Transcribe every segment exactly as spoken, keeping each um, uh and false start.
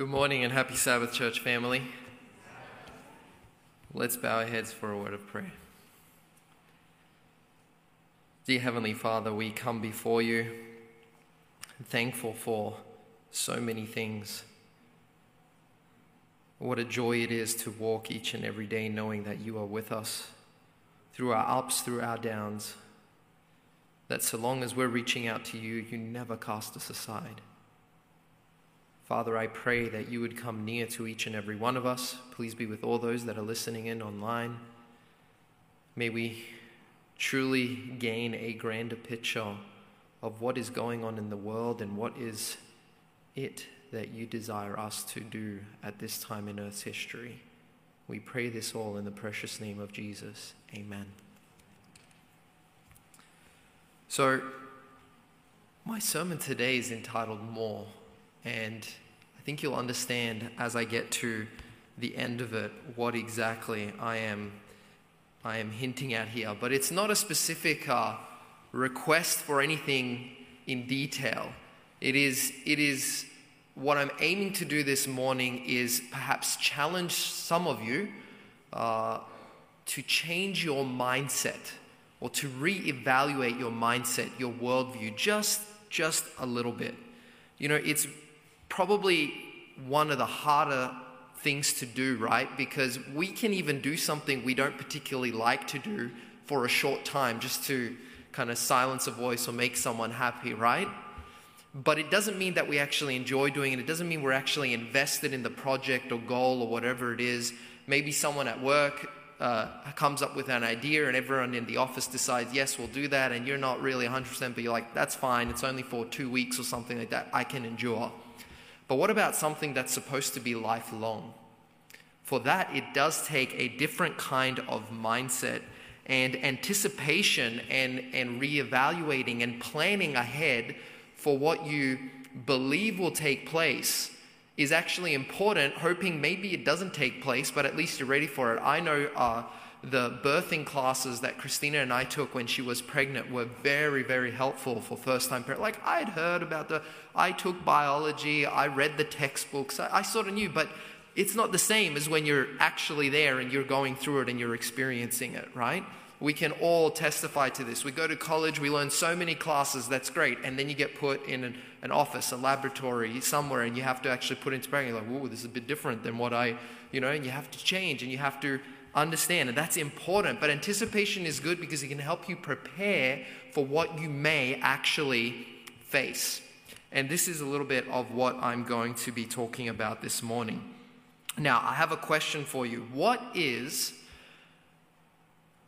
Good morning and happy Sabbath, church family. Let's bow our heads for a word of prayer. Dear Heavenly Father, we come before you thankful for so many things. What a joy it is to walk each and every day knowing that you are with us through our ups, through our downs, that so long as we're reaching out to you, you never cast us aside. Father, I pray that you would come near to each and every one of us. Please be with all those that are listening in online. May we truly gain a grander picture of what is going on in the world and what is it that you desire us to do at this time in Earth's history. We pray this all in the precious name of Jesus. Amen. So, my sermon today is entitled More. And I think you'll understand as I get to the end of it what exactly I am I am hinting at here. But it's not a specific uh, request for anything in detail. It is it is what I'm aiming to do this morning is perhaps challenge some of you uh, to change your mindset or to reevaluate your mindset, your worldview, just just a little bit. You know, it's probably one of the harder things to do, right? Because we can even do something we don't particularly like to do for a short time just to kind of silence a voice or make someone happy, right? But it doesn't mean that we actually enjoy doing it. It doesn't mean we're actually invested in the project or goal or whatever it is. Maybe someone at work uh, comes up with an idea and everyone in the office decides, yes, we'll do that. And you're not really one hundred percent, but you're like, that's fine. It's only for two weeks or something like that. I can endure. But what about something that's supposed to be lifelong? For that, it does take a different kind of mindset and anticipation and, and reevaluating and planning ahead for what you believe will take place is actually important, hoping maybe it doesn't take place, but at least you're ready for it. I know uh, the birthing classes that Christina and I took when she was pregnant were very, very helpful for first-time parents. Like, I had heard about the, I took biology, I read the textbooks, I, I sort of knew, but it's not the same as when you're actually there and you're going through it and you're experiencing it, right? We can all testify to this. We go to college, we learn so many classes, that's great, and then you get put in an, an office, a laboratory, somewhere, and you have to actually put into practice. You're like, whoa, this is a bit different than what I, you know, and you have to change, and you have to understand, and that's important. But anticipation is good because it can help you prepare for what you may actually face. And this is a little bit of what I'm going to be talking about this morning. Now, I have a question for you. What is,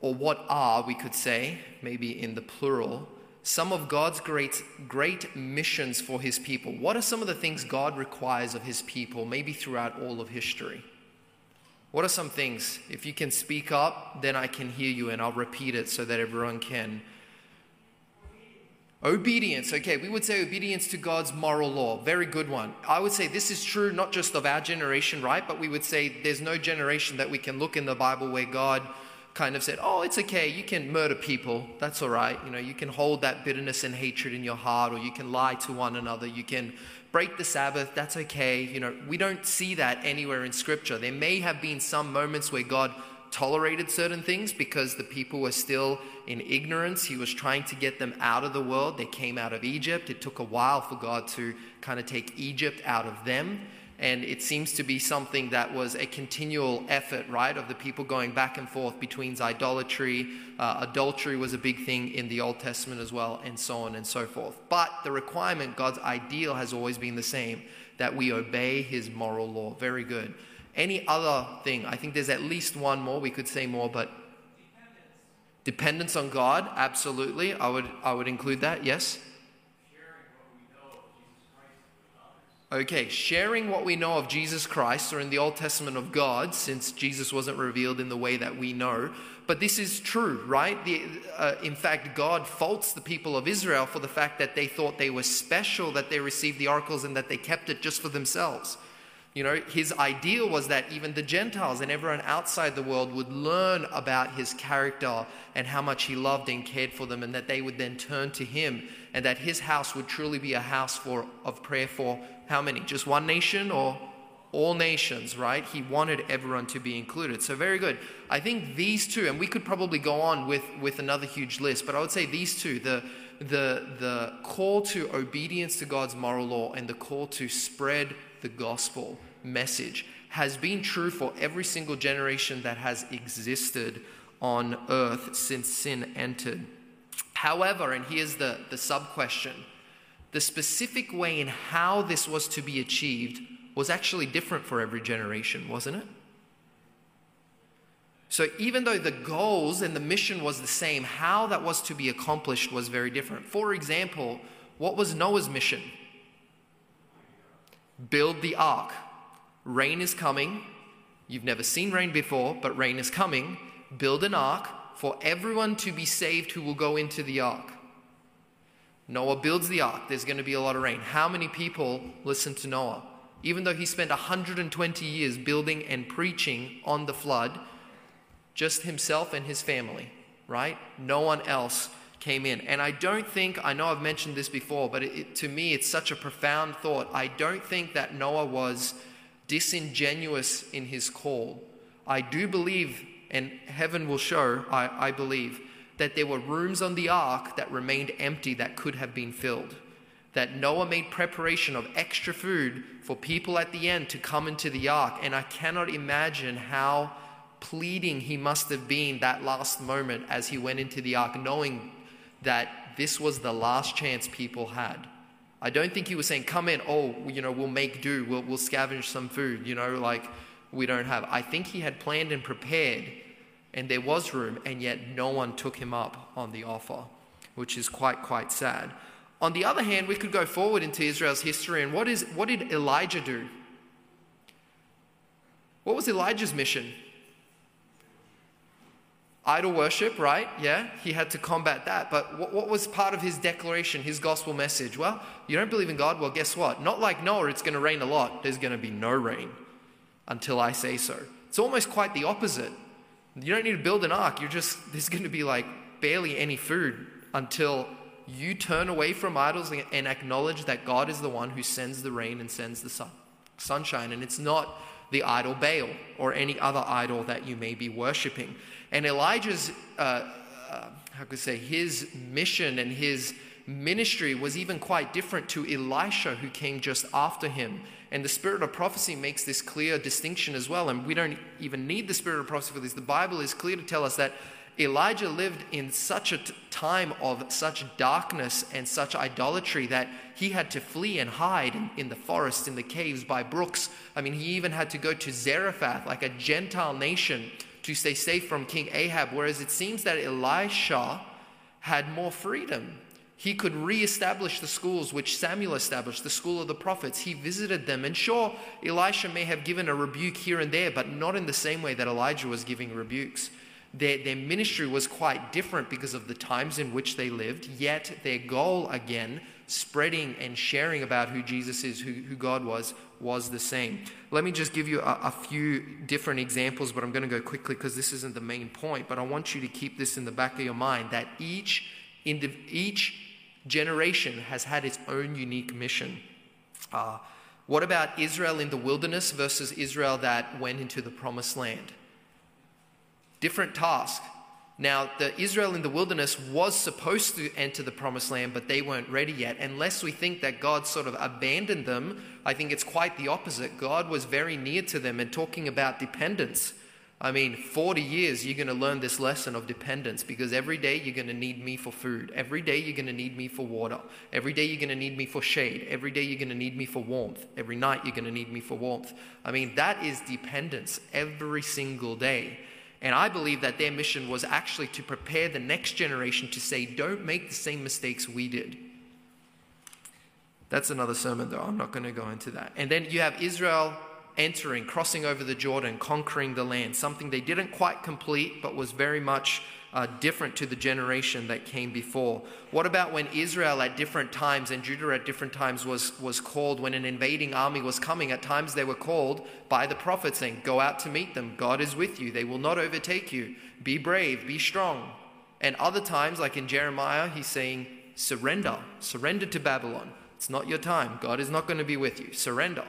or what are, we could say, maybe in the plural, some of God's great great missions for his people? What are some of the things God requires of his people, maybe throughout all of history? What are some things? If you can speak up, then I can hear you and I'll repeat it so that everyone can. Obedience. Okay, we would say obedience to God's moral law. Very good one. I would say this is true not just of our generation, right? But we would say there's no generation that we can look in the Bible where God kind of said, oh, it's okay, you can murder people. That's all right. You know, you can hold that bitterness and hatred in your heart, or you can lie to one another. You can break the Sabbath, that's okay. You know, we don't see that anywhere in Scripture. There may have been some moments where God tolerated certain things because the people were still in ignorance. He was trying to get them out of the world. They came out of Egypt. It took a while for God to kind of take Egypt out of them. And it seems to be something that was a continual effort, right, of the people going back and forth between idolatry. Uh, adultery was a big thing in the Old Testament as well, and so on and so forth. But the requirement, God's ideal, has always been the same, that we obey his moral law. Very good. Any other thing? I think there's at least one more. We could say more, but dependence, dependence on God, absolutely. I would, I would include that, yes. Okay, sharing what we know of Jesus Christ, or in the Old Testament of God, since Jesus wasn't revealed in the way that we know. But this is true, right? The, uh, in fact, God faults the people of Israel for the fact that they thought they were special, that they received the oracles and that they kept it just for themselves. You know, his ideal was that even the Gentiles and everyone outside the world would learn about his character and how much he loved and cared for them, and that they would then turn to him, and that his house would truly be a house for of prayer for how many? Just one nation or all nations, right? He wanted everyone to be included. So very good. I think these two, and we could probably go on with, with another huge list, but I would say these two, the, the, the call to obedience to God's moral law and the call to spread the gospel message has been true for every single generation that has existed on earth since sin entered. However, and here's the, the sub-question, the specific way in how this was to be achieved was actually different for every generation, wasn't it? So even though the goals and the mission was the same, how that was to be accomplished was very different. For example, what was Noah's mission? Build the ark. Rain is coming. You've never seen rain before, but rain is coming. Build an ark for everyone to be saved who will go into the ark. Noah builds the ark. There's going to be a lot of rain. How many people listened to Noah? Even though he spent one hundred twenty years building and preaching on the flood, just himself and his family, right? No one else came in. And I don't think, I know I've mentioned this before, but it, it, to me it's such a profound thought. I don't think that Noah was disingenuous in his call. I do believe, and heaven will show, I, I believe, that there were rooms on the ark that remained empty that could have been filled. That Noah made preparation of extra food for people at the end to come into the ark. And I cannot imagine how pleading he must have been that last moment as he went into the ark, knowing that this was the last chance people had. I don't think he was saying, come in, oh, you know, we'll make do, we'll, we'll scavenge some food, you know, like we don't have. I think he had planned and prepared, and there was room, and yet no one took him up on the offer, which is quite, quite sad. On the other hand, we could go forward into Israel's history, and what is what did Elijah do? What was Elijah's mission? Idol worship, right? Yeah, he had to combat that. But what, what was part of his declaration, his gospel message? Well, you don't believe in God? Well, guess what? Not like Noah, it's going to rain a lot. There's going to be no rain until I say so. It's almost quite the opposite. You don't need to build an ark. You're just, there's going to be like barely any food until you turn away from idols and acknowledge that God is the one who sends the rain and sends the sun, sunshine. And it's not the idol Baal or any other idol that you may be worshipping. And Elijah's, uh, uh, how could I say, his mission and his ministry was even quite different to Elisha, who came just after him. And the spirit of prophecy makes this clear distinction as well. And we don't even need the spirit of prophecy for this. The Bible is clear to tell us that Elijah lived in such a t- time of such darkness and such idolatry that he had to flee and hide in, in the forests, in the caves, by brooks. I mean, he even had to go to Zarephath, like a Gentile nation, to stay safe from King Ahab, whereas it seems that Elisha had more freedom. He could reestablish the schools which Samuel established, the school of the prophets. He visited them. And sure, Elisha may have given a rebuke here and there, but not in the same way that Elijah was giving rebukes. Their, their ministry was quite different because of the times in which they lived, yet their goal, again, spreading and sharing about who Jesus is, who, who God was, was the same. Let me just give you a, a few different examples, but I'm going to go quickly because this isn't the main point, but I want you to keep this in the back of your mind, that each, indiv- each generation has had its own unique mission. Uh, what about Israel in the wilderness versus Israel that went into the promised land? Different task. Now, the Israel in the wilderness was supposed to enter the promised land, but they weren't ready yet. Unless we think that God sort of abandoned them, I think it's quite the opposite. God was very near to them, and talking about dependence. I mean, forty years, you're going to learn this lesson of dependence, because every day you're going to need me for food. Every day you're going to need me for water. Every day you're going to need me for shade. Every day you're going to need me for warmth. Every night you're going to need me for warmth. I mean, that is dependence every single day. And I believe that their mission was actually to prepare the next generation to say, don't make the same mistakes we did. That's another sermon, though. I'm not going to go into that. And then you have Israel entering, crossing over the Jordan, conquering the land, something they didn't quite complete, but was very much uh, different to the generation that came before. What about when Israel at different times, and Judah at different times, was, was called when an invading army was coming? At times they were called by the prophets saying, go out to meet them. God is with you. They will not overtake you. Be brave. Be strong. And other times, like in Jeremiah, he's saying, surrender. Surrender to Babylon. It's not your time. God is not going to be with you. Surrender.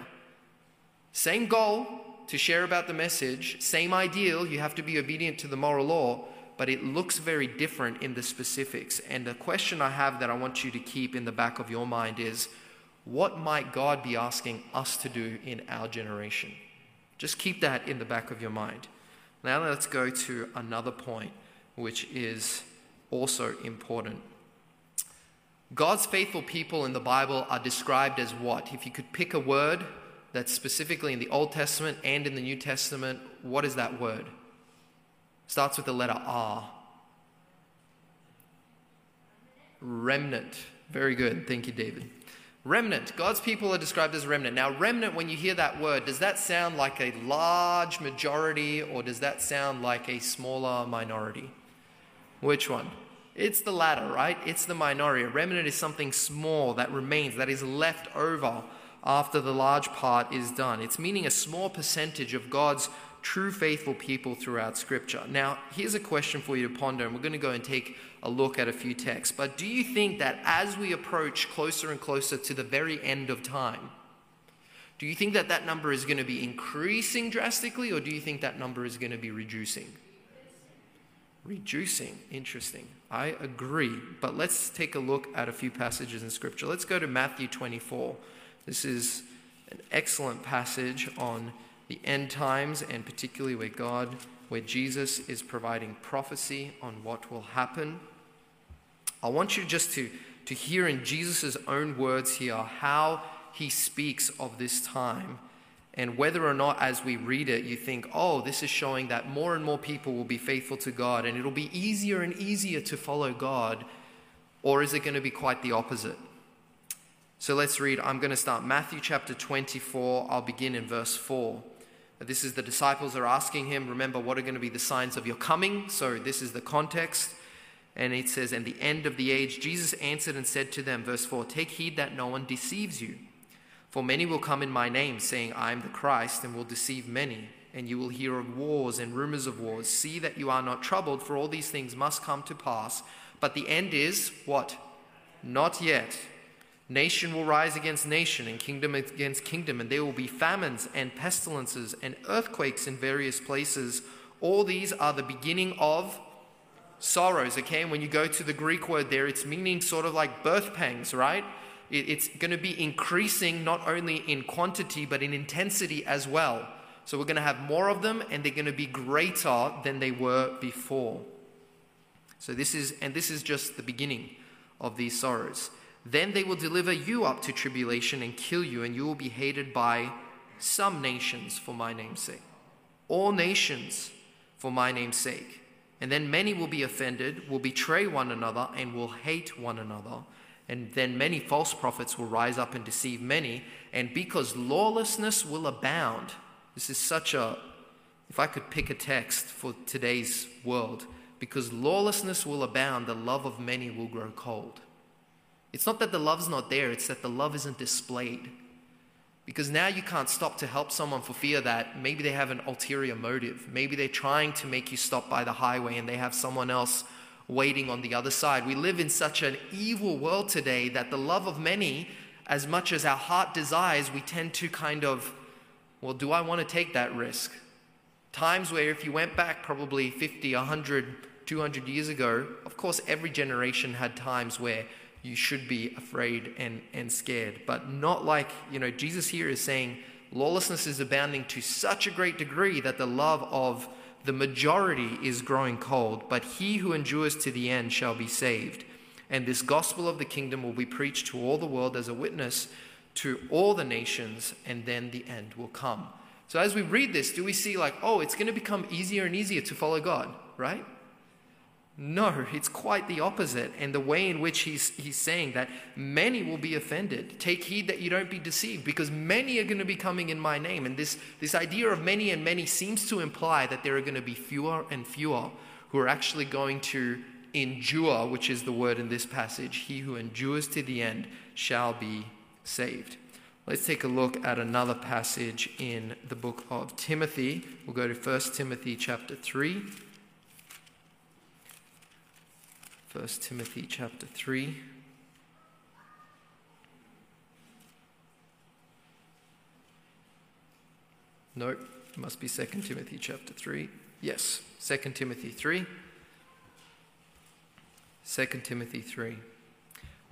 Same goal to share about the message, same ideal, you have to be obedient to the moral law, but it looks very different in the specifics. And the question I have that I want you to keep in the back of your mind is, what might God be asking us to do in our generation? Just keep that in the back of your mind. Now let's go to another point, which is also important. God's faithful people in the Bible are described as what? If you could pick a word that's specifically in the Old Testament and in the New Testament, what is that word? Starts with the letter R. Remnant. Very good. Thank you, David. Remnant. God's people are described as remnant. Now, remnant, when you hear that word, does that sound like a large majority or does that sound like a smaller minority? Which one? It's the latter, right? It's the minority. A remnant is something small that remains, that is left over after the large part is done. It's meaning a small percentage of God's true faithful people throughout Scripture. Now, here's a question for you to ponder, and we're going to go and take a look at a few texts. But do you think that as we approach closer and closer to the very end of time, do you think that that number is going to be increasing drastically, or do you think that number is going to be reducing? Reducing. Interesting. I agree. But let's take a look at a few passages in Scripture. Let's go to Matthew twenty-four. This is an excellent passage on the end times, and particularly where God, where Jesus is providing prophecy on what will happen. I want you just to, to hear in Jesus' own words here how he speaks of this time, and whether or not as we read it you think, oh, this is showing that more and more people will be faithful to God and it'll be easier and easier to follow God, or is it going to be quite the opposite? So let's read. I'm going to start Matthew chapter twenty-four. I'll begin in verse four. This is the disciples are asking him, remember, what are going to be the signs of your coming? So this is the context. And it says, and the end of the age, Jesus answered and said to them, verse four, take heed that no one deceives you. For many will come in my name, saying, I am the Christ, and will deceive many. And you will hear of wars and rumors of wars. See that you are not troubled, for all these things must come to pass. But the end is what? Not yet. Nation will rise against nation and kingdom against kingdom, and there will be famines and pestilences and earthquakes in various places. All these are the beginning of sorrows, okay? And when you go to the Greek word there, it's meaning sort of like birth pangs, right? It's going to be increasing not only in quantity but in intensity as well. So we're going to have more of them, and they're going to be greater than they were before. So this is, and this is just the beginning of these sorrows. Then they will deliver you up to tribulation and kill you, and you will be hated by some nations for my name's sake. All nations for my name's sake. And then many will be offended, will betray one another, and will hate one another. And then many false prophets will rise up and deceive many. And because lawlessness will abound, this is such a, if I could pick a text for today's world, because lawlessness will abound, the love of many will grow cold. It's not that the love's not there, it's that the love isn't displayed. Because now you can't stop to help someone for fear that maybe they have an ulterior motive. Maybe they're trying to make you stop by the highway and they have someone else waiting on the other side. We live in such an evil world today that the love of many, as much as our heart desires, we tend to kind of, well, do I want to take that risk? Times where if you went back probably fifty, one hundred, two hundred years ago, of course every generation had times where you should be afraid and, and scared. But not like, you know, Jesus here is saying lawlessness is abounding to such a great degree that the love of the majority is growing cold. But he who endures to the end shall be saved. And this gospel of the kingdom will be preached to all the world as a witness to all the nations, and then the end will come. So as we read this, do we see like, oh, it's going to become easier and easier to follow God, right? No, it's quite the opposite. And the way in which he's he's saying that many will be offended. Take heed that you don't be deceived, because many are going to be coming in my name. And this, this idea of many and many seems to imply that there are going to be fewer and fewer who are actually going to endure, which is the word in this passage. He who endures to the end shall be saved. Let's take a look at another passage in the book of Timothy. We'll go to First Timothy chapter three. First Timothy chapter three. No, it must be Second Timothy chapter three. Yes, Second Timothy three. Second Timothy three.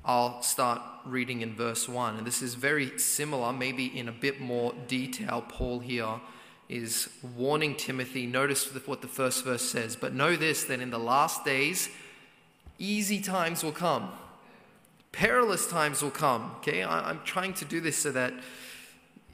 I'll start reading in verse one. And this is very similar, maybe in a bit more detail. Paul here is warning Timothy. Notice what the first verse says. But know this, that in the last days, easy times will come. Perilous times will come. Okay, I, I'm trying to do this so that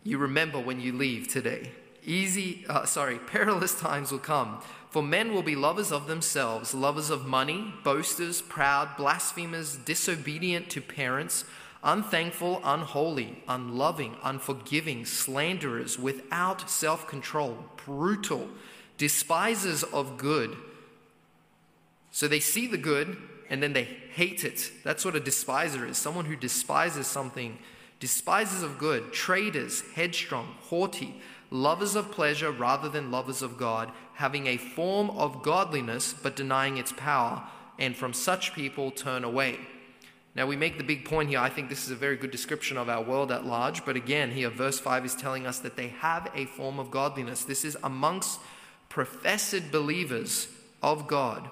you remember when you leave today. Easy, uh, sorry, perilous times will come. For men will be lovers of themselves, lovers of money, boasters, proud, blasphemers, disobedient to parents, unthankful, unholy, unloving, unforgiving, slanderers, without self-control, brutal, despisers of good. So they see the good and then they hate it. That's what a despiser is, someone who despises something. Despisers of good, traitors, headstrong, haughty, lovers of pleasure rather than lovers of God, having a form of godliness but denying its power, and from such people turn away. Now we make the big point here. I think this is a very good description of our world at large, but again here verse five is telling us that they have a form of godliness. This is amongst professed believers of God.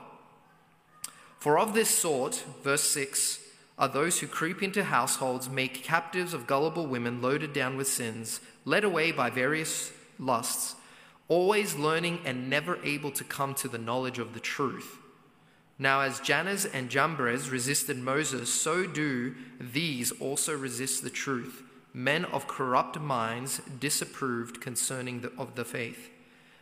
For of this sort, verse six, are those who creep into households, make captives of gullible women loaded down with sins, led away by various lusts, always learning and never able to come to the knowledge of the truth. Now as Jannes and Jambres resisted Moses, so do these also resist the truth. Men of corrupt minds disapproved concerning the, of the faith.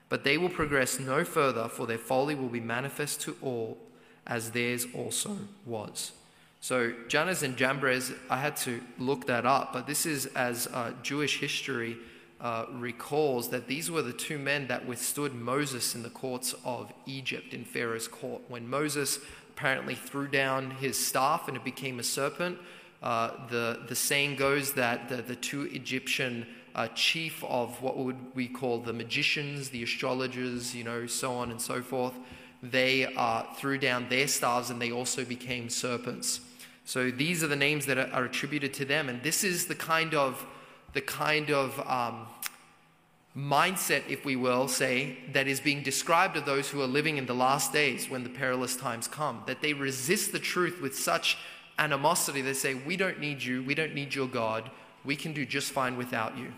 But they will progress no further, for their folly will be manifest to all, as theirs also was. So Jannes and Jambres, I had to look that up, but this is as uh, Jewish history uh, recalls that these were the two men that withstood Moses in the courts of Egypt, in Pharaoh's court. When Moses apparently threw down his staff and it became a serpent, uh, the, the saying goes that the, the two Egyptian uh, chief of what would we call the magicians, the astrologers, you know, so on and so forth, they uh, threw down their staffs and they also became serpents. So these are the names that are attributed to them, and this is the kind of the kind of um, mindset, if we will say, that is being described of those who are living in the last days when the perilous times come. That they resist the truth with such animosity. They say, "We don't need you. We don't need your God. We can do just fine without you."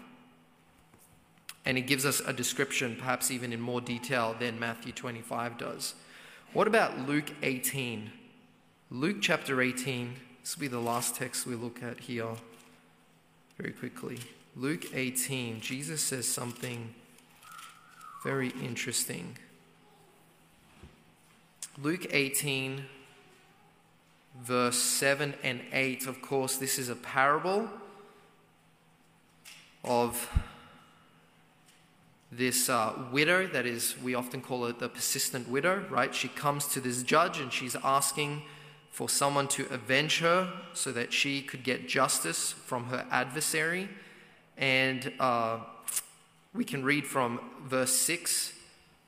And it gives us a description, perhaps even in more detail than Matthew twenty-five does. What about Luke eighteen? Luke chapter eighteen, this will be the last text we look at here very quickly. Luke eighteen, Jesus says something very interesting. Luke eighteen, verse seven and eight. Of course, this is a parable of this uh, widow that is, we often call it the persistent widow, right? She comes to this judge and she's asking for someone to avenge her so that she could get justice from her adversary. And uh, we can read from verse six.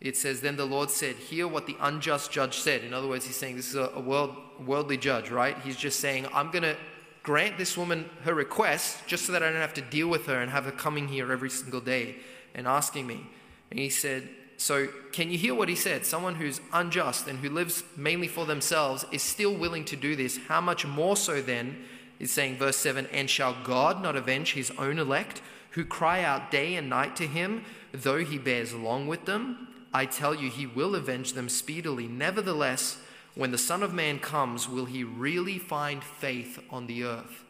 It says, "Then the Lord said, hear what the unjust judge said." In other words, he's saying this is a, a world, worldly judge, right? He's just saying, I'm going to grant this woman her request just so that I don't have to deal with her and have her coming here every single day and asking me. And he said, so can you hear what he said? Someone who's unjust and who lives mainly for themselves is still willing to do this. How much more so then, is saying verse seven, and shall God not avenge his own elect, who cry out day and night to him, though he bears long with them? I tell you, he will avenge them speedily. Nevertheless, when the Son of Man comes, will he really find faith on the earth?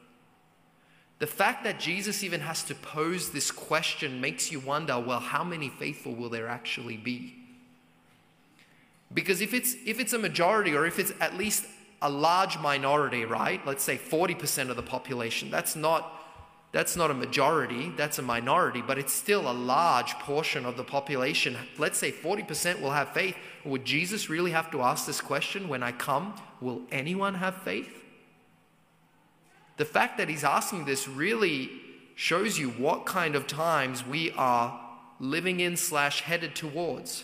The fact that Jesus even has to pose this question makes you wonder, well, how many faithful will there actually be? Because if it's if it's a majority, or if it's at least a large minority, right? Let's say forty percent of the population. That's not that's not a majority, that's a minority, but it's still a large portion of the population. Let's say forty percent will have faith. Would Jesus really have to ask this question, when I come, will anyone have faith? The fact that he's asking this really shows you what kind of times we are living in slash headed towards.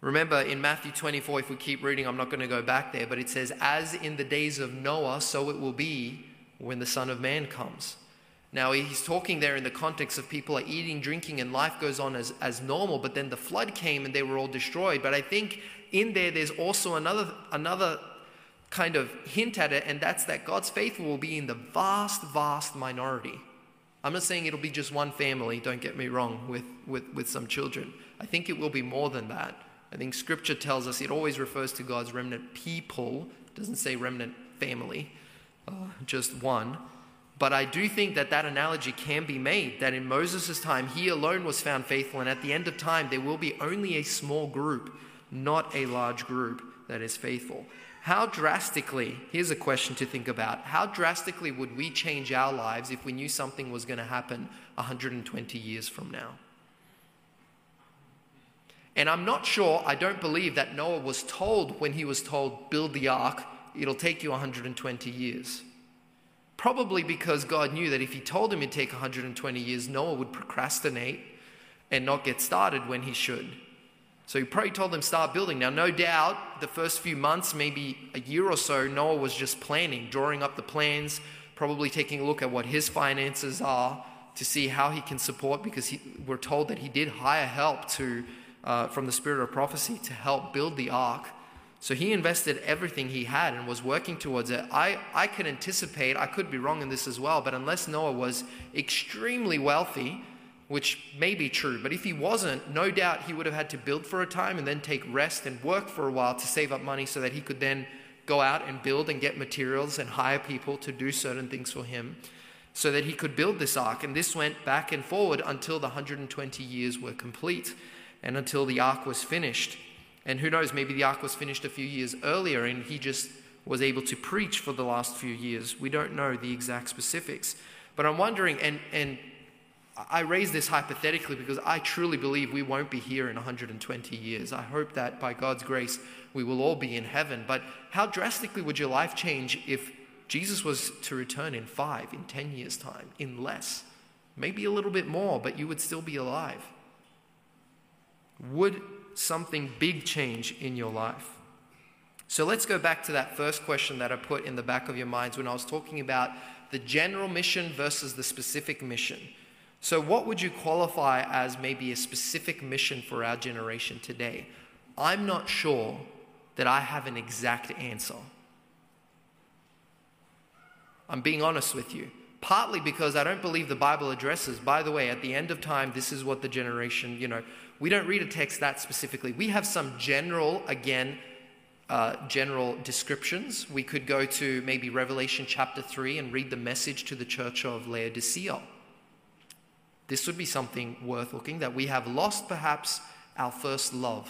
Remember in Matthew twenty-four, if we keep reading, I'm not going to go back there, but it says, as in the days of Noah, so it will be when the Son of Man comes. Now, he's talking there in the context of people are eating, drinking, and life goes on as, as normal, but then the flood came and they were all destroyed. But I think in there, there's also another another kind of hint at it, and that's that God's faithful will be in the vast, vast minority. I'm not saying it'll be just one family, don't get me wrong, with, with, with some children. I think it will be more than that. I think Scripture tells us it always refers to God's remnant people. It doesn't say remnant family, uh, just one. But I do think that that analogy can be made, that in Moses' time, he alone was found faithful, and at the end of time, there will be only a small group, not a large group that is faithful. How drastically, here's a question to think about, how drastically would we change our lives if we knew something was going to happen one hundred twenty years from now? And I'm not sure, I don't believe that Noah was told when he was told, build the ark, it'll take you one hundred twenty years. Probably because God knew that if he told him it'd take one hundred twenty years, Noah would procrastinate and not get started when he should. So he probably told them start building. Now, no doubt, the first few months, maybe a year or so, Noah was just planning, drawing up the plans, probably taking a look at what his finances are to see how he can support, because he, we're told that he did hire help to uh, from the Spirit of Prophecy to help build the ark. So he invested everything he had and was working towards it. I, I could anticipate, I could be wrong in this as well, but unless Noah was extremely wealthy, which may be true, but if he wasn't, no doubt he would have had to build for a time and then take rest and work for a while to save up money so that he could then go out and build and get materials and hire people to do certain things for him so that he could build this ark. And this went back and forward until the one hundred twenty years were complete and until the ark was finished. And who knows, maybe the ark was finished a few years earlier and he just was able to preach for the last few years. We don't know the exact specifics. But I'm wondering, and, and I raise this hypothetically because I truly believe we won't be here in one hundred twenty years. I hope that by God's grace we will all be in heaven. But how drastically would your life change if Jesus was to return in five, in ten years' time, in less? Maybe a little bit more, but you would still be alive. Would something big change in your life? So let's go back to that first question that I put in the back of your minds when I was talking about the general mission versus the specific mission. So what would you qualify as maybe a specific mission for our generation today? I'm not sure that I have an exact answer. I'm being honest with you. Partly because I don't believe the Bible addresses, by the way, at the end of time, this is what the generation, you know, we don't read a text that specifically. We have some general, again, uh, general descriptions. We could go to maybe Revelation chapter three and read the message to the church of Laodicea. This would be something worth looking, that we have lost perhaps our first love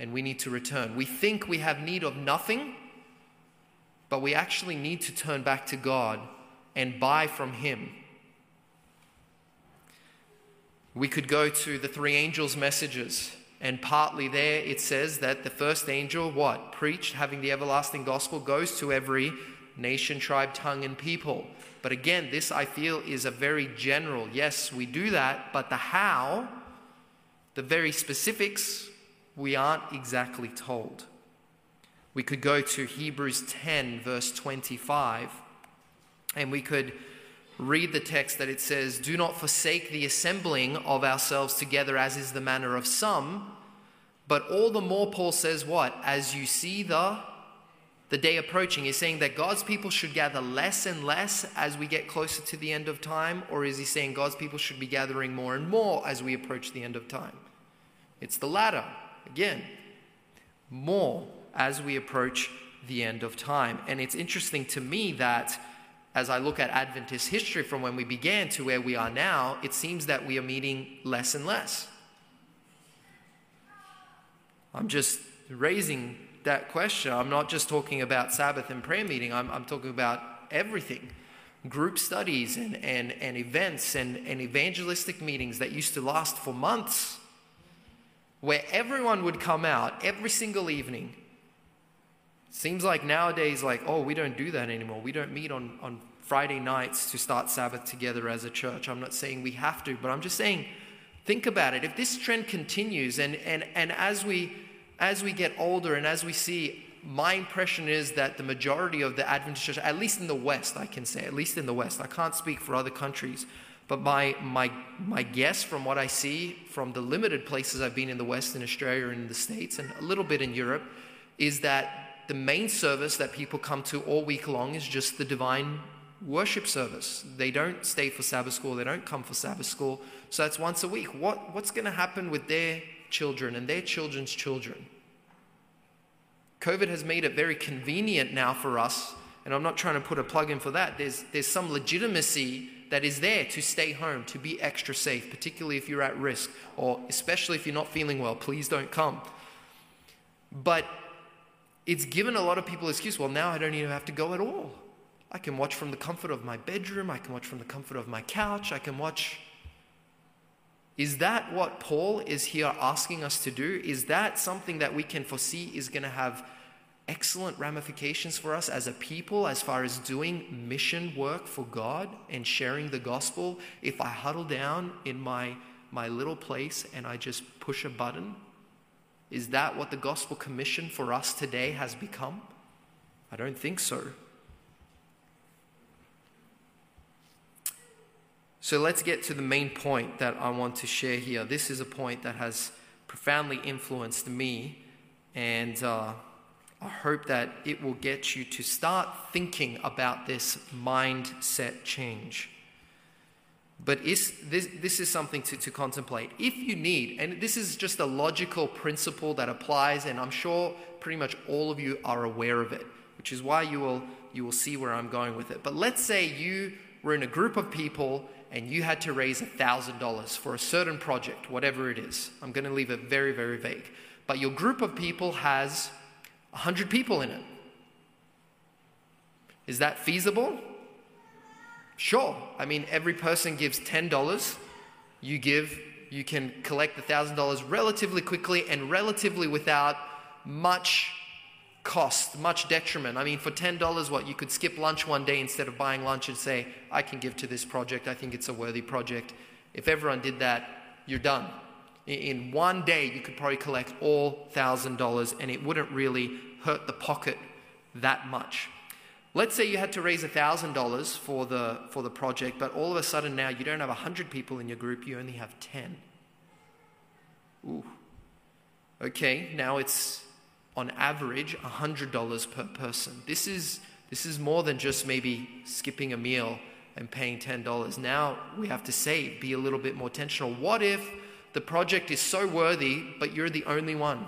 and we need to return. We think we have need of nothing, but we actually need to turn back to God and buy from him. We could go to the three angels' messages, and partly there it says that the first angel, what? Preached, having the everlasting gospel, goes to every nation, tribe, tongue, and people. But again, this I feel is a very general, yes, we do that, but the how, the very specifics, we aren't exactly told. We could go to Hebrews ten, verse twenty-five, and we could read the text that it says, "Do not forsake the assembling of ourselves together as is the manner of some, but all the more," Paul says what? "As you see the, the day approaching." Is saying that God's people should gather less and less as we get closer to the end of time? Or is he saying God's people should be gathering more and more as we approach the end of time? It's the latter. Again, more as we approach the end of time. And it's interesting to me that as I look at Adventist history from when we began to where we are now, it seems that we are meeting less and less. I'm just raising that question. I'm not just talking about Sabbath and prayer meeting. I'm, I'm talking about everything. Group studies and, and, and events and, and evangelistic meetings that used to last for months, where everyone would come out every single evening. Seems like nowadays, like, oh, we don't do that anymore. We don't meet on, on Friday nights to start Sabbath together as a church. I'm not saying we have to, but I'm just saying, think about it. If this trend continues and, and, and as we as we get older and as we see my impression is that the majority of the Adventist church, at least in the West, I can say, at least in the West, I can't speak for other countries, but my my my guess from what I see from the limited places I've been in the West, in Australia and in the States, and a little bit in Europe, is that the main service that people come to all week long is just the divine worship service. They don't stay for Sabbath school. They don't come for Sabbath school. So that's once a week. What what's going to happen with their children and their children's children? COVID has made it very convenient now for us, and I'm not trying to put a plug in for that. There's, there's some legitimacy that is there to stay home, to be extra safe, particularly if you're at risk, or especially if you're not feeling well, please don't come. But it's given a lot of people excuse, well, now I don't even have to go at all. I can watch from the comfort of my bedroom, I can watch from the comfort of my couch, I can watch. Is that what Paul is here asking us to do? Is that something that we can foresee is going to have excellent ramifications for us as a people as far as doing mission work for God and sharing the gospel? If I huddle down in my, my little place and I just push a button, is that what the gospel commission for us today has become? I don't think so. So let's get to the main point that I want to share here. This is a point that has profoundly influenced me, and uh, I hope that it will get you to start thinking about this mindset change. But is, this, this is something to, to contemplate. If you need, and this is just a logical principle that applies, and I'm sure pretty much all of you are aware of it, which is why you will, you will see where I'm going with it. But let's say you were in a group of people and you had to raise one thousand dollars for a certain project, whatever it is. I'm going to leave it very, very vague. But your group of people has one hundred people in it. Is that feasible? Sure. I mean, every person gives ten dollars. You give, you can collect the one thousand dollars relatively quickly and relatively without much cost, much detriment. I mean, for ten dollars, what, you could skip lunch one day instead of buying lunch and say, I can give to this project. I think it's a worthy project. If everyone did that, you're done. In one day, you could probably collect all one thousand dollars and it wouldn't really hurt the pocket that much. Let's say you had to raise one thousand dollars for the, for the project, but all of a sudden now you don't have one hundred people in your group, you only have ten. Ooh. Okay, now it's on average one hundred dollars per person. This is this is more than just maybe skipping a meal and paying ten dollars. Now we have to say, be a little bit more intentional. What if the project is so worthy, but you're the only one?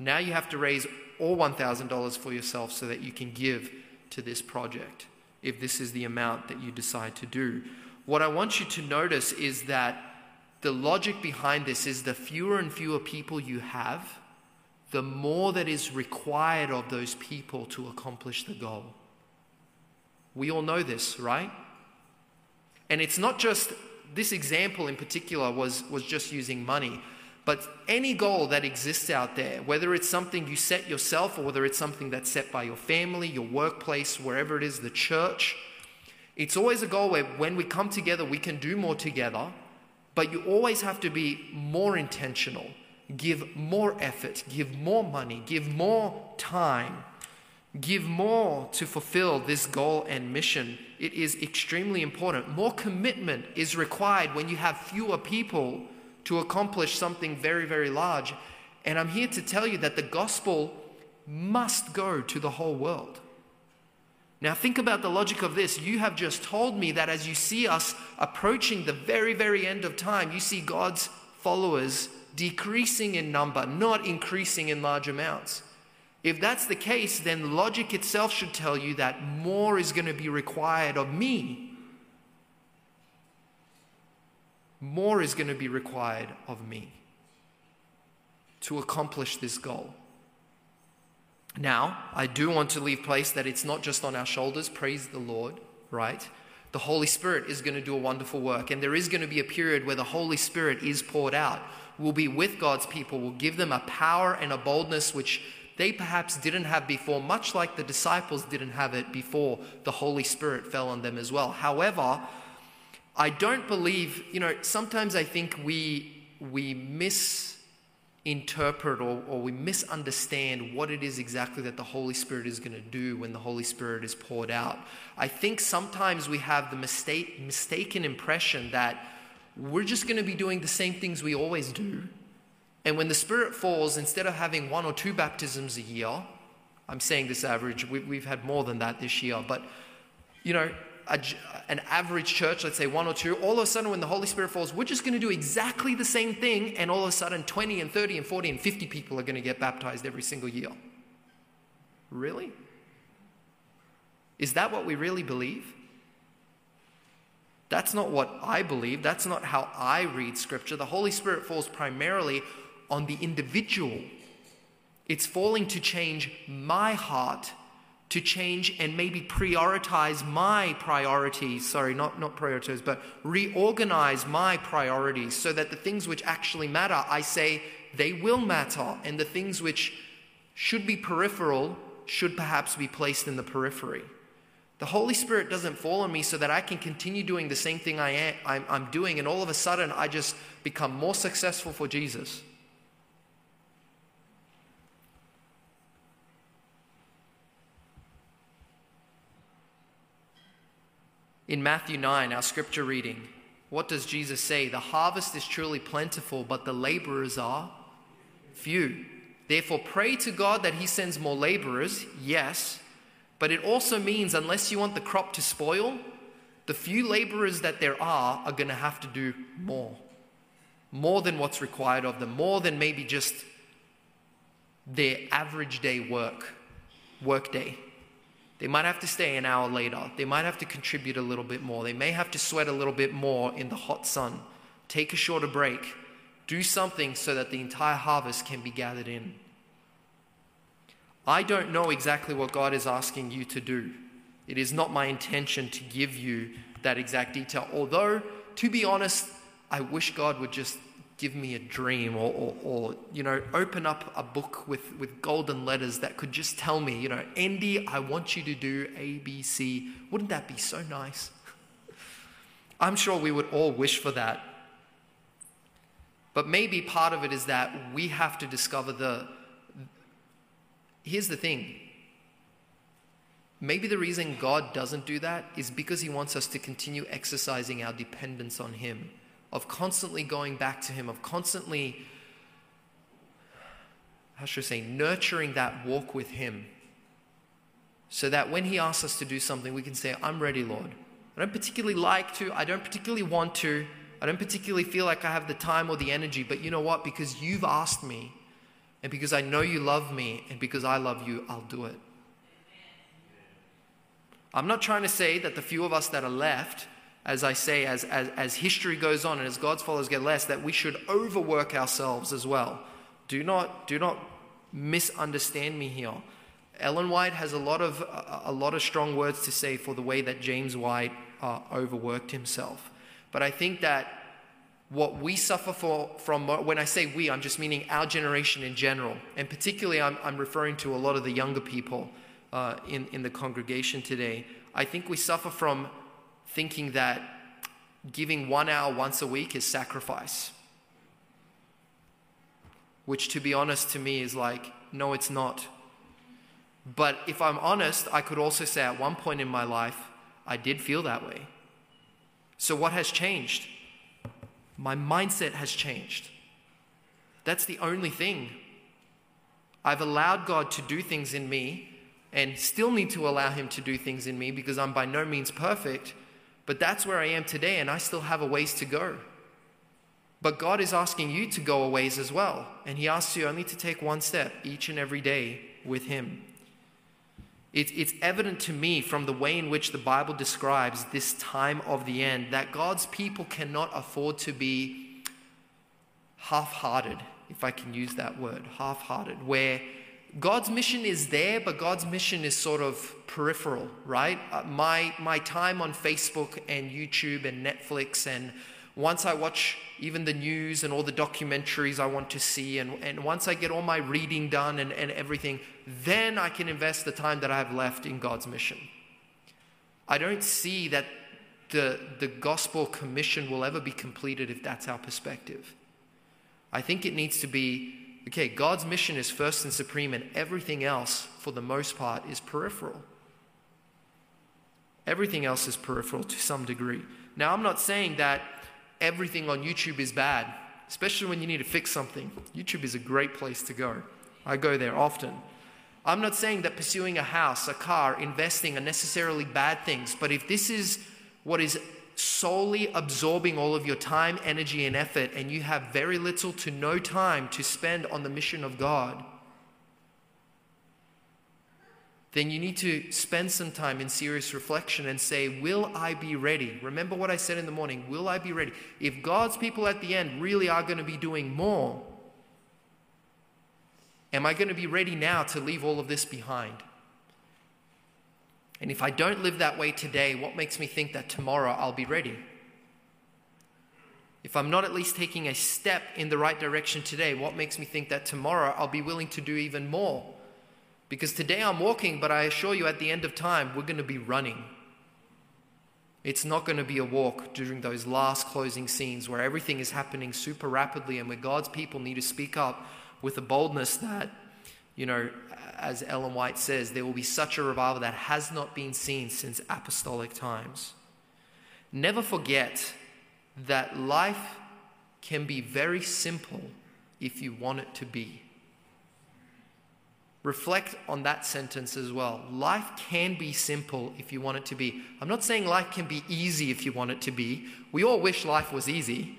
Now you have to raise all one thousand dollars for yourself so that you can give to this project, if this is the amount that you decide to do. What I want you to notice is that the logic behind this is the fewer and fewer people you have, the more that is required of those people to accomplish the goal. We all know this, right? And it's not just, this example in particular was, was just using money, but any goal that exists out there, whether it's something you set yourself or whether it's something that's set by your family, your workplace, wherever it is, the church, it's always a goal where when we come together, we can do more together, but you always have to be more intentional. Give more effort, give more money, give more time, give more to fulfill this goal and mission. It is extremely important. More commitment is required when you have fewer people to accomplish something very, very large. And I'm here to tell you that the gospel must go to the whole world. Now think about the logic of this. You have just told me that as you see us approaching the very, very end of time, you see God's followers decreasing in number, not increasing in large amounts. If that's the case, then logic itself should tell you that more is going to be required of me. More is going to be required of me to accomplish this goal. Now, I do want to leave place that it's not just on our shoulders. Praise the Lord, right? The Holy Spirit is going to do a wonderful work, and there is going to be a period where the Holy Spirit is poured out. Will be with God's people, will give them a power and a boldness which they perhaps didn't have before, much like the disciples didn't have it before the Holy Spirit fell on them as well. However, I don't believe, you know, sometimes I think we we miss interpret or, or we misunderstand what it is exactly that the Holy Spirit is going to do when the Holy Spirit is poured out. I think sometimes we have the mistake, mistaken impression that we're just going to be doing the same things we always do. And when the Spirit falls, instead of having one or two baptisms a year, I'm saying this average, we, we've had more than that this year, but, you know, a, an average church, let's say one or two, all of a sudden when the Holy Spirit falls, we're just going to do exactly the same thing, and all of a sudden twenty and thirty and forty and fifty people are going to get baptized every single year. Really? Is that what we really believe? That's not what I believe. That's not how I read Scripture. The Holy Spirit falls primarily on the individual. It's falling to change my heart, to change and maybe prioritize my priorities. Sorry, not, not prioritize, but reorganize my priorities so that the things which actually matter, I say they will matter, and the things which should be peripheral should perhaps be placed in the periphery. The Holy Spirit doesn't fall on me so that I can continue doing the same thing I am, I'm, I'm doing, and all of a sudden I just become more successful for Jesus. In Matthew nine, our scripture reading, what does Jesus say? The harvest is truly plentiful, but the laborers are few. Therefore, pray to God that he sends more laborers, yes, but it also means unless you want the crop to spoil, the few laborers that there are are going to have to do more. More than what's required of them, more than maybe just their average day work, work day. They might have to stay an hour later. They might have to contribute a little bit more. They may have to sweat a little bit more in the hot sun. Take a shorter break. Do something so that the entire harvest can be gathered in. I don't know exactly what God is asking you to do. It is not my intention to give you that exact detail. Although, to be honest, I wish God would just give me a dream or, or, or you know, open up a book with, with golden letters that could just tell me, you know, Andy, I want you to do A, B, C. Wouldn't that be so nice? I'm sure we would all wish for that. But maybe part of it is that we have to discover the... Here's the thing. Maybe the reason God doesn't do that is because he wants us to continue exercising our dependence on him, of constantly going back to him, of constantly, how should I say, nurturing that walk with him. So that when he asks us to do something, we can say, I'm ready, Lord. I don't particularly like to, I don't particularly want to, I don't particularly feel like I have the time or the energy, but you know what? Because you've asked me, and because I know you love me, and because I love you, I'll do it. I'm not trying to say that the few of us that are left, as I say, as, as, as history goes on and as God's followers get less, that we should overwork ourselves as well. Do not, do not misunderstand me here. Ellen White has a lot of, a, a lot of strong words to say for the way that James White uh, overworked himself. But I think that what we suffer for, from, when I say we, I'm just meaning our generation in general. And particularly I'm, I'm referring to a lot of the younger people uh, in, in the congregation today. I think we suffer from thinking that giving one hour once a week is sacrifice. Which, to be honest, to me is like, no, it's not. But if I'm honest, I could also say at one point in my life, I did feel that way. So what has changed? My mindset has changed. That's the only thing. I've allowed God to do things in me, and still need to allow him to do things in me because I'm by no means perfect, but that's where I am today, and I still have a ways to go. But God is asking you to go a ways as well, and he asks you only to take one step each and every day with him. It's, it's evident to me from the way in which the Bible describes this time of the end that God's people cannot afford to be half-hearted, if I can use that word, half-hearted, where God's mission is there, but God's mission is sort of peripheral, right? Uh, my my time on Facebook and YouTube and Netflix, and once I watch even the news and all the documentaries I want to see, and, and once I get all my reading done and, and everything, then I can invest the time that I have left in God's mission. I don't see that the the gospel commission will ever be completed if that's our perspective. I think it needs to be okay, God's mission is first and supreme, and everything else, for the most part, is peripheral. Everything else is peripheral to some degree. Now, I'm not saying that everything on YouTube is bad, especially when you need to fix something. YouTube is a great place to go. I go there often. I'm not saying that pursuing a house, a car, investing are necessarily bad things, but if this is what is solely absorbing all of your time, energy, and effort, and you have very little to no time to spend on the mission of God, then you need to spend some time in serious reflection and say, will I be ready? Remember what I said in the morning, will I be ready? If God's people at the end really are going to be doing more, am I going to be ready now to leave all of this behind? And if I don't live that way today, what makes me think that tomorrow I'll be ready? If I'm not at least taking a step in the right direction today, what makes me think that tomorrow I'll be willing to do even more? Because today I'm walking, but I assure you at the end of time, we're going to be running. It's not going to be a walk during those last closing scenes where everything is happening super rapidly and where God's people need to speak up with a boldness that, you know, as Ellen White says, there will be such a revival that has not been seen since apostolic times. Never forget that life can be very simple if you want it to be. Reflect on that sentence as well. Life can be simple if you want it to be. I'm not saying life can be easy if you want it to be. We all wish life was easy.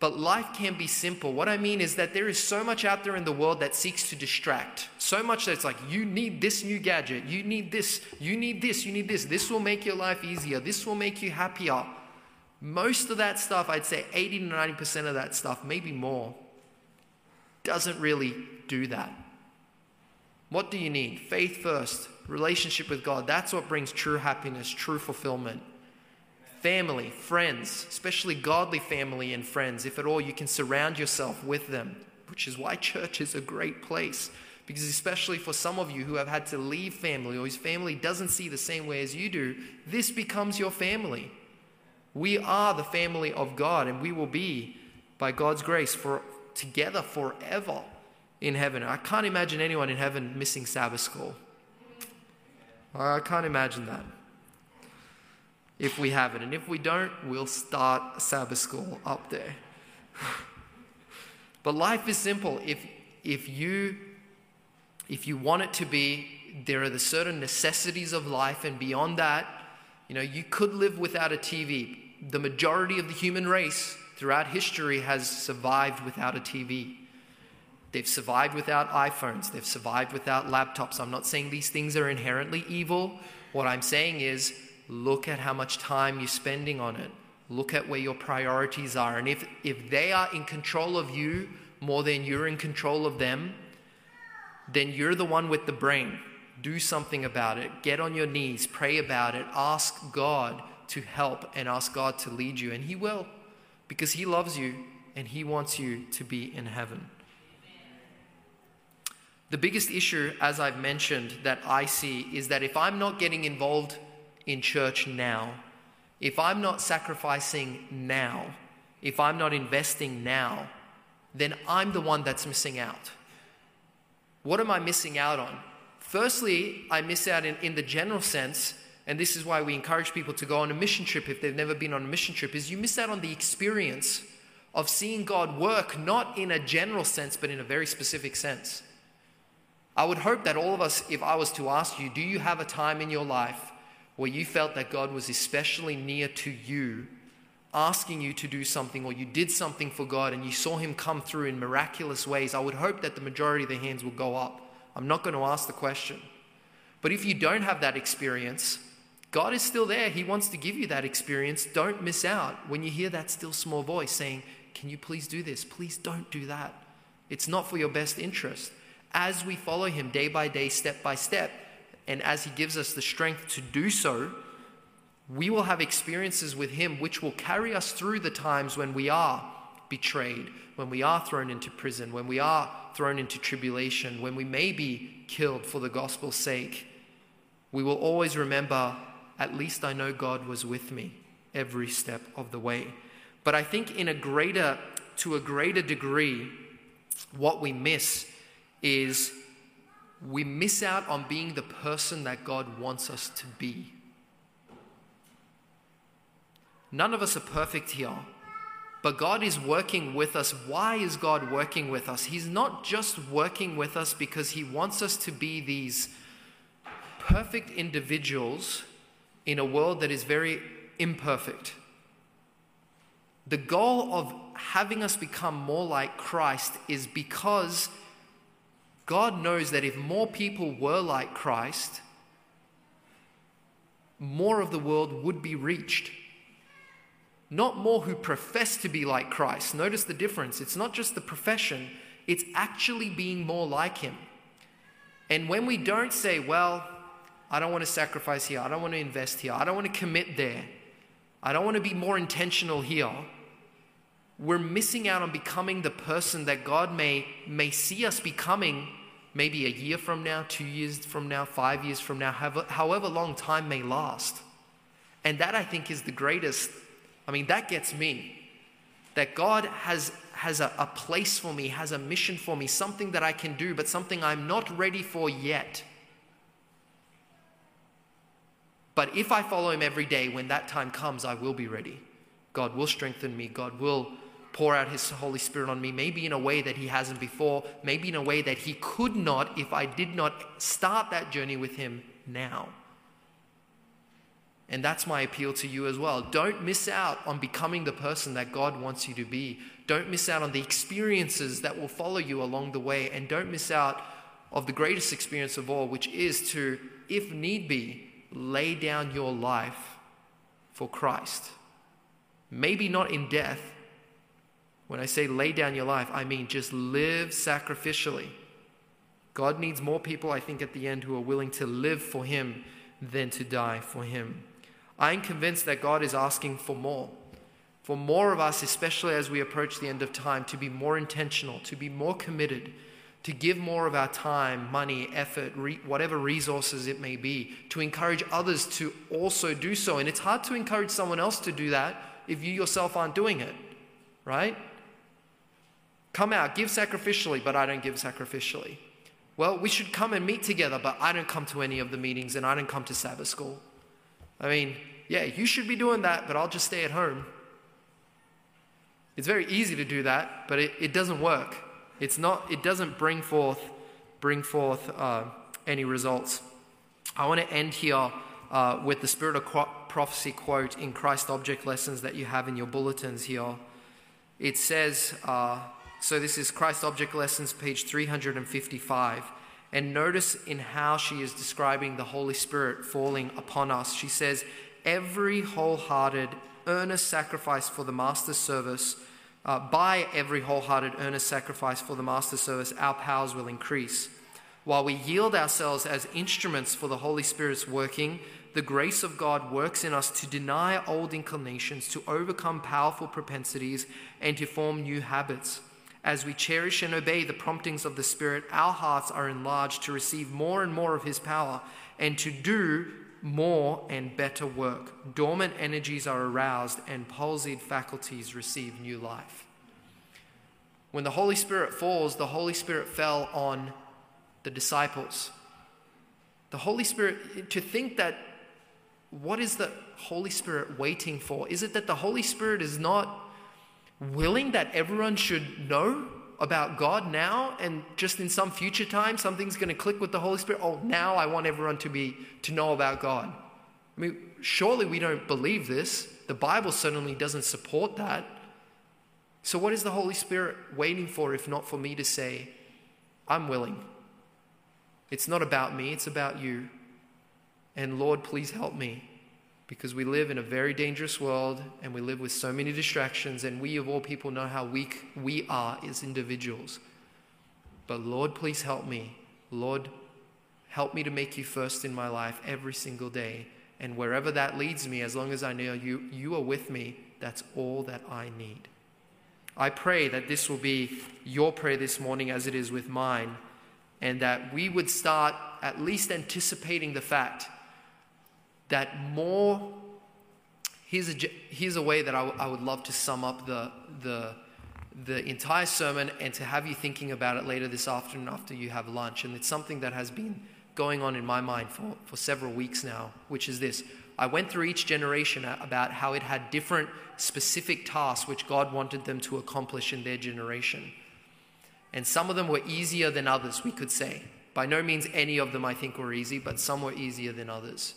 But life can be simple. What I mean is that there is so much out there in the world that seeks to distract. So much that it's like, you need this new gadget. You need this. You need this. You need this. This will make your life easier. This will make you happier. Most of that stuff, I'd say eighty to ninety percent of that stuff, maybe more, doesn't really do that. What do you need? Faith first. Relationship with God. That's what brings true happiness, true fulfillment. Family, friends, especially godly family and friends, if at all you can surround yourself with them, which is why church is a great place. Because especially for some of you who have had to leave family or whose family doesn't see the same way as you do, this becomes your family. We are the family of God, and we will be, by God's grace, for together forever in heaven. I can't imagine anyone in heaven missing Sabbath school. I can't imagine that. If we have it. And if we don't, we'll start Sabbath school up there. But life is simple. If if you if you want it to be, there are the certain necessities of life, and beyond that, you know, you could live without a T V. The majority of the human race throughout history has survived without a T V. They've survived without iPhones. They've survived without laptops. I'm not saying these things are inherently evil. What I'm saying is, look at how much time you're spending on it. Look at where your priorities are. And if, if they are in control of you more than you're in control of them, then you're the one with the brain. Do something about it. Get on your knees. Pray about it. Ask God to help and ask God to lead you. And He will, because He loves you and He wants you to be in heaven. The biggest issue, as I've mentioned, that I see is that if I'm not getting involved in church now, if I'm not sacrificing now, if I'm not investing now, then I'm the one that's missing out. What am I missing out on? Firstly, I miss out in, in the general sense, and this is why we encourage people to go on a mission trip if they've never been on a mission trip, is you miss out on the experience of seeing God work, not in a general sense, but in a very specific sense. I would hope that all of us, if I was to ask you, do you have a time in your life where you felt that God was especially near to you, asking you to do something, or you did something for God and you saw Him come through in miraculous ways? I would hope that the majority of the hands will go up. I'm not going to ask the question. But if you don't have that experience, God is still there. He wants to give you that experience. Don't miss out when you hear that still small voice saying, can you please do this? Please don't do that. It's not for your best interest. As we follow Him day by day, step by step, and as He gives us the strength to do so, we will have experiences with Him which will carry us through the times when we are betrayed, when we are thrown into prison, when we are thrown into tribulation, when we may be killed for the gospel's sake. We will always remember, at least I know God was with me every step of the way. But I think in a greater, to a greater degree, what we miss is we miss out on being the person that God wants us to be. None of us are perfect here, but God is working with us. Why is God working with us? He's not just working with us because he wants us to be these perfect individuals in a world that is very imperfect. The goal of having us become more like Christ is because God knows that if more people were like Christ, more of the world would be reached. Not more who profess to be like Christ. Notice the difference. It's not just the profession, it's actually being more like him. And when we don't say, well, I don't want to sacrifice here, I don't want to invest here, I don't want to commit there, I don't want to be more intentional here, we're missing out on becoming the person that God may, may see us becoming maybe a year from now, two years from now, five years from now, however, however long time may last. And that, I think, is the greatest. I mean, that gets me. That God has, has a, a place for me, has a mission for me, something that I can do, but something I'm not ready for yet. But if I follow him every day, when that time comes, I will be ready. God will strengthen me. God will pour out his Holy Spirit on me, maybe in a way that he hasn't before, maybe in a way that he could not if I did not start that journey with him now. And that's my appeal to you as well. Don't miss out on becoming the person that God wants you to be. Don't miss out on the experiences that will follow you along the way. And don't miss out of the greatest experience of all, which is to, if need be, lay down your life for Christ. Maybe not in death. When I say lay down your life, I mean just live sacrificially. God needs more people, I think, at the end who are willing to live for him than to die for him. I am convinced that God is asking for more. For more of us, especially as we approach the end of time, to be more intentional, to be more committed, to give more of our time, money, effort, re- whatever resources it may be, to encourage others to also do so. And it's hard to encourage someone else to do that if you yourself aren't doing it, right? Come out, give sacrificially, but I don't give sacrificially. Well, we should come and meet together, but I don't come to any of the meetings and I don't come to Sabbath school. I mean, yeah, you should be doing that, but I'll just stay at home. It's very easy to do that, but it, it doesn't work. It's not, it doesn't bring forth, bring forth uh, any results. I want to end here uh, with the Spirit of Qu- Prophecy quote in Christ Object Lessons that you have in your bulletins here. It says, uh, so this is Christ Object Lessons, page three fifty-five. And notice in how she is describing the Holy Spirit falling upon us. She says, every wholehearted, earnest sacrifice for the Master's service Uh, by every wholehearted earnest sacrifice for the Master's service, our powers will increase. While we yield ourselves as instruments for the Holy Spirit's working, the grace of God works in us to deny old inclinations, to overcome powerful propensities, and to form new habits. As we cherish and obey the promptings of the Spirit, our hearts are enlarged to receive more and more of his power and to do more and better work. Dormant energies are aroused and palsied faculties receive new life. When the Holy Spirit falls, the Holy Spirit fell on the disciples. The Holy Spirit, to think that, what is the Holy Spirit waiting for? Is it that the Holy Spirit is not willing that everyone should know about God now, and just in some future time something's going to click with the Holy Spirit? Oh, now I want everyone to be to know about God. I mean, surely we don't believe this. The Bible certainly doesn't support that. So what is the Holy Spirit waiting for if not for me to say, I'm willing. It's not about me, it's about you. And Lord, please help me. Because we live in a very dangerous world and we live with so many distractions, and we of all people know how weak we are as individuals. But Lord, please help me. Lord, help me to make you first in my life every single day. And wherever that leads me, as long as I know you, you are with me, that's all that I need. I pray that this will be your prayer this morning as it is with mine, and that we would start at least anticipating the fact that more, here's a, here's a way that I, w- I would love to sum up the, the, the entire sermon and to have you thinking about it later this afternoon after you have lunch. And it's something that has been going on in my mind for, for several weeks now, which is this. I went through each generation about how it had different specific tasks which God wanted them to accomplish in their generation. And some of them were easier than others, we could say. By no means any of them I think were easy, but some were easier than others.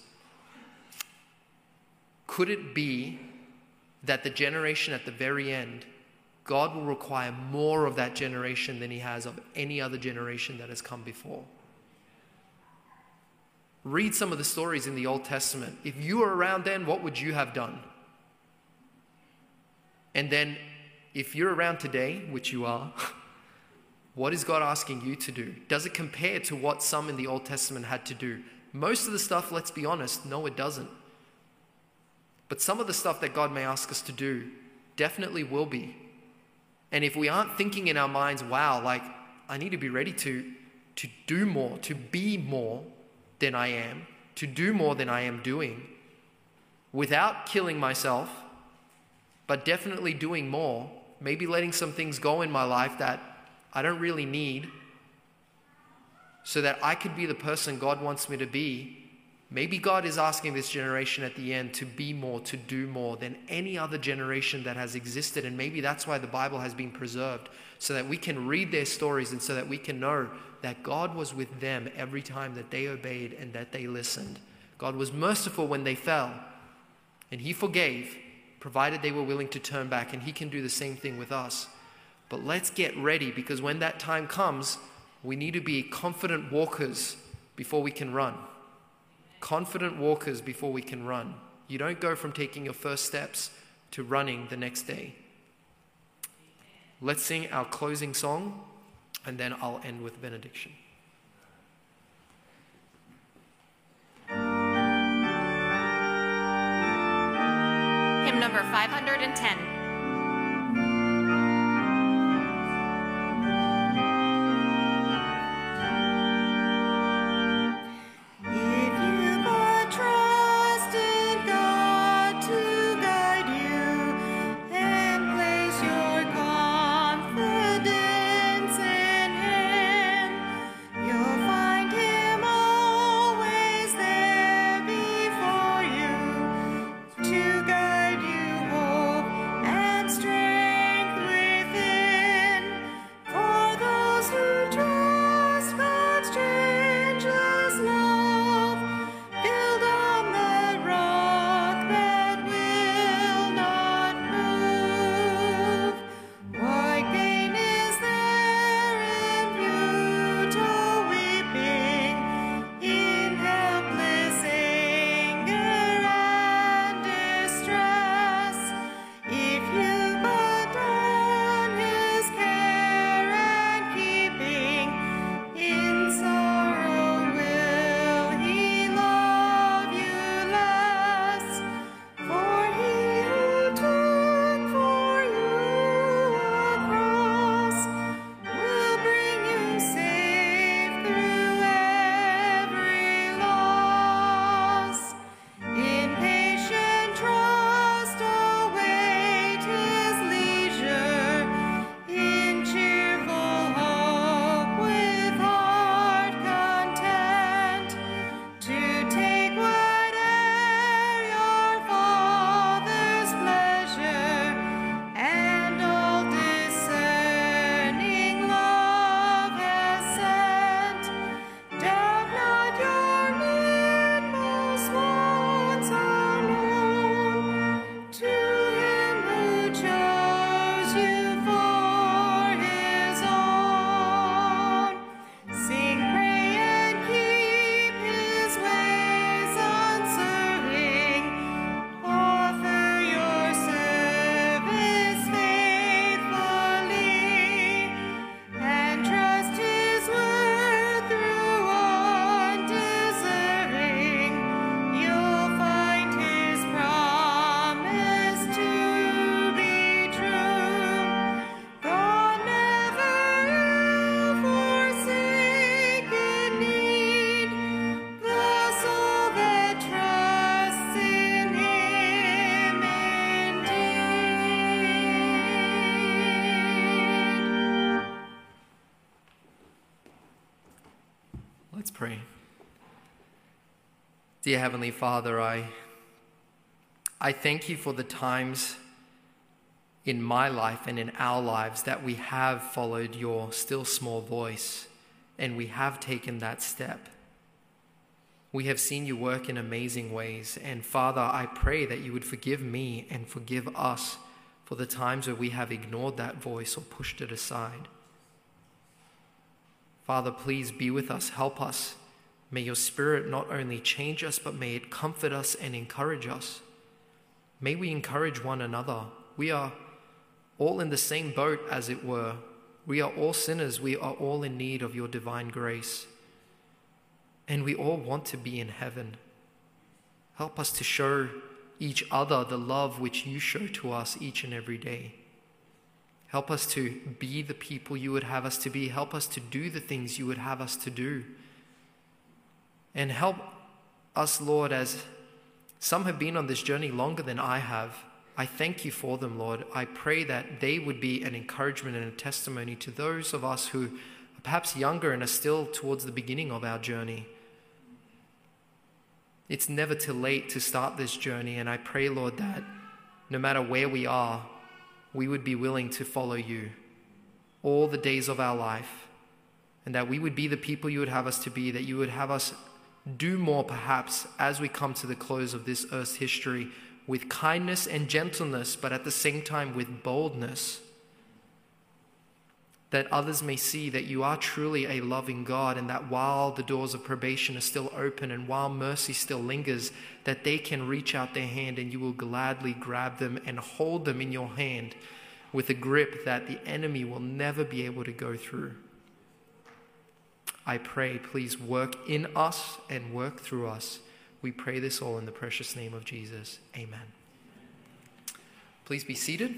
Could it be that the generation at the very end, God will require more of that generation than he has of any other generation that has come before? Read some of the stories in the Old Testament. If you were around then, what would you have done? And then, if you're around today, which you are, what is God asking you to do? Does it compare to what some in the Old Testament had to do? Most of the stuff, let's be honest, no, it doesn't. But some of the stuff that God may ask us to do definitely will be. And if we aren't thinking in our minds, wow, like, I need to be ready to, to do more, to be more than I am, to do more than I am doing, without killing myself, but definitely doing more, maybe letting some things go in my life that I don't really need, so that I could be the person God wants me to be. Maybe God is asking this generation at the end to be more, to do more than any other generation that has existed. And maybe that's why the Bible has been preserved, so that we can read their stories and so that we can know that God was with them every time that they obeyed and that they listened. God was merciful when they fell, and he forgave, provided they were willing to turn back, and he can do the same thing with us. But let's get ready, because when that time comes, we need to be confident walkers before we can run. Confident walkers before we can run. You don't go from taking your first steps to running the next day. Let's sing our closing song, and then I'll end with benediction. Hymn number five hundred ten. pray. Dear Heavenly Father, I, I thank you for the times in my life and in our lives that we have followed your still small voice and we have taken that step. We have seen you work in amazing ways, and Father, I pray that you would forgive me and forgive us for the times where we have ignored that voice or pushed it aside. Father, please be with us, help us. May your Spirit not only change us, but may it comfort us and encourage us. May we encourage one another. We are all in the same boat, as it were. We are all sinners. We are all in need of your divine grace. And we all want to be in heaven. Help us to show each other the love which you show to us each and every day. Help us to be the people you would have us to be. Help us to do the things you would have us to do. And help us, Lord, as some have been on this journey longer than I have. I thank you for them, Lord. I pray that they would be an encouragement and a testimony to those of us who are perhaps younger and are still towards the beginning of our journey. It's never too late to start this journey, and I pray, Lord, that no matter where we are, we would be willing to follow you all the days of our life, and that we would be the people you would have us to be, that you would have us do more perhaps as we come to the close of this earth's history with kindness and gentleness, but at the same time with boldness, that others may see that you are truly a loving God, and that while the doors of probation are still open and while mercy still lingers, that they can reach out their hand and you will gladly grab them and hold them in your hand with a grip that the enemy will never be able to go through. I pray, please work in us and work through us. We pray this all in the precious name of Jesus. Amen. Please be seated.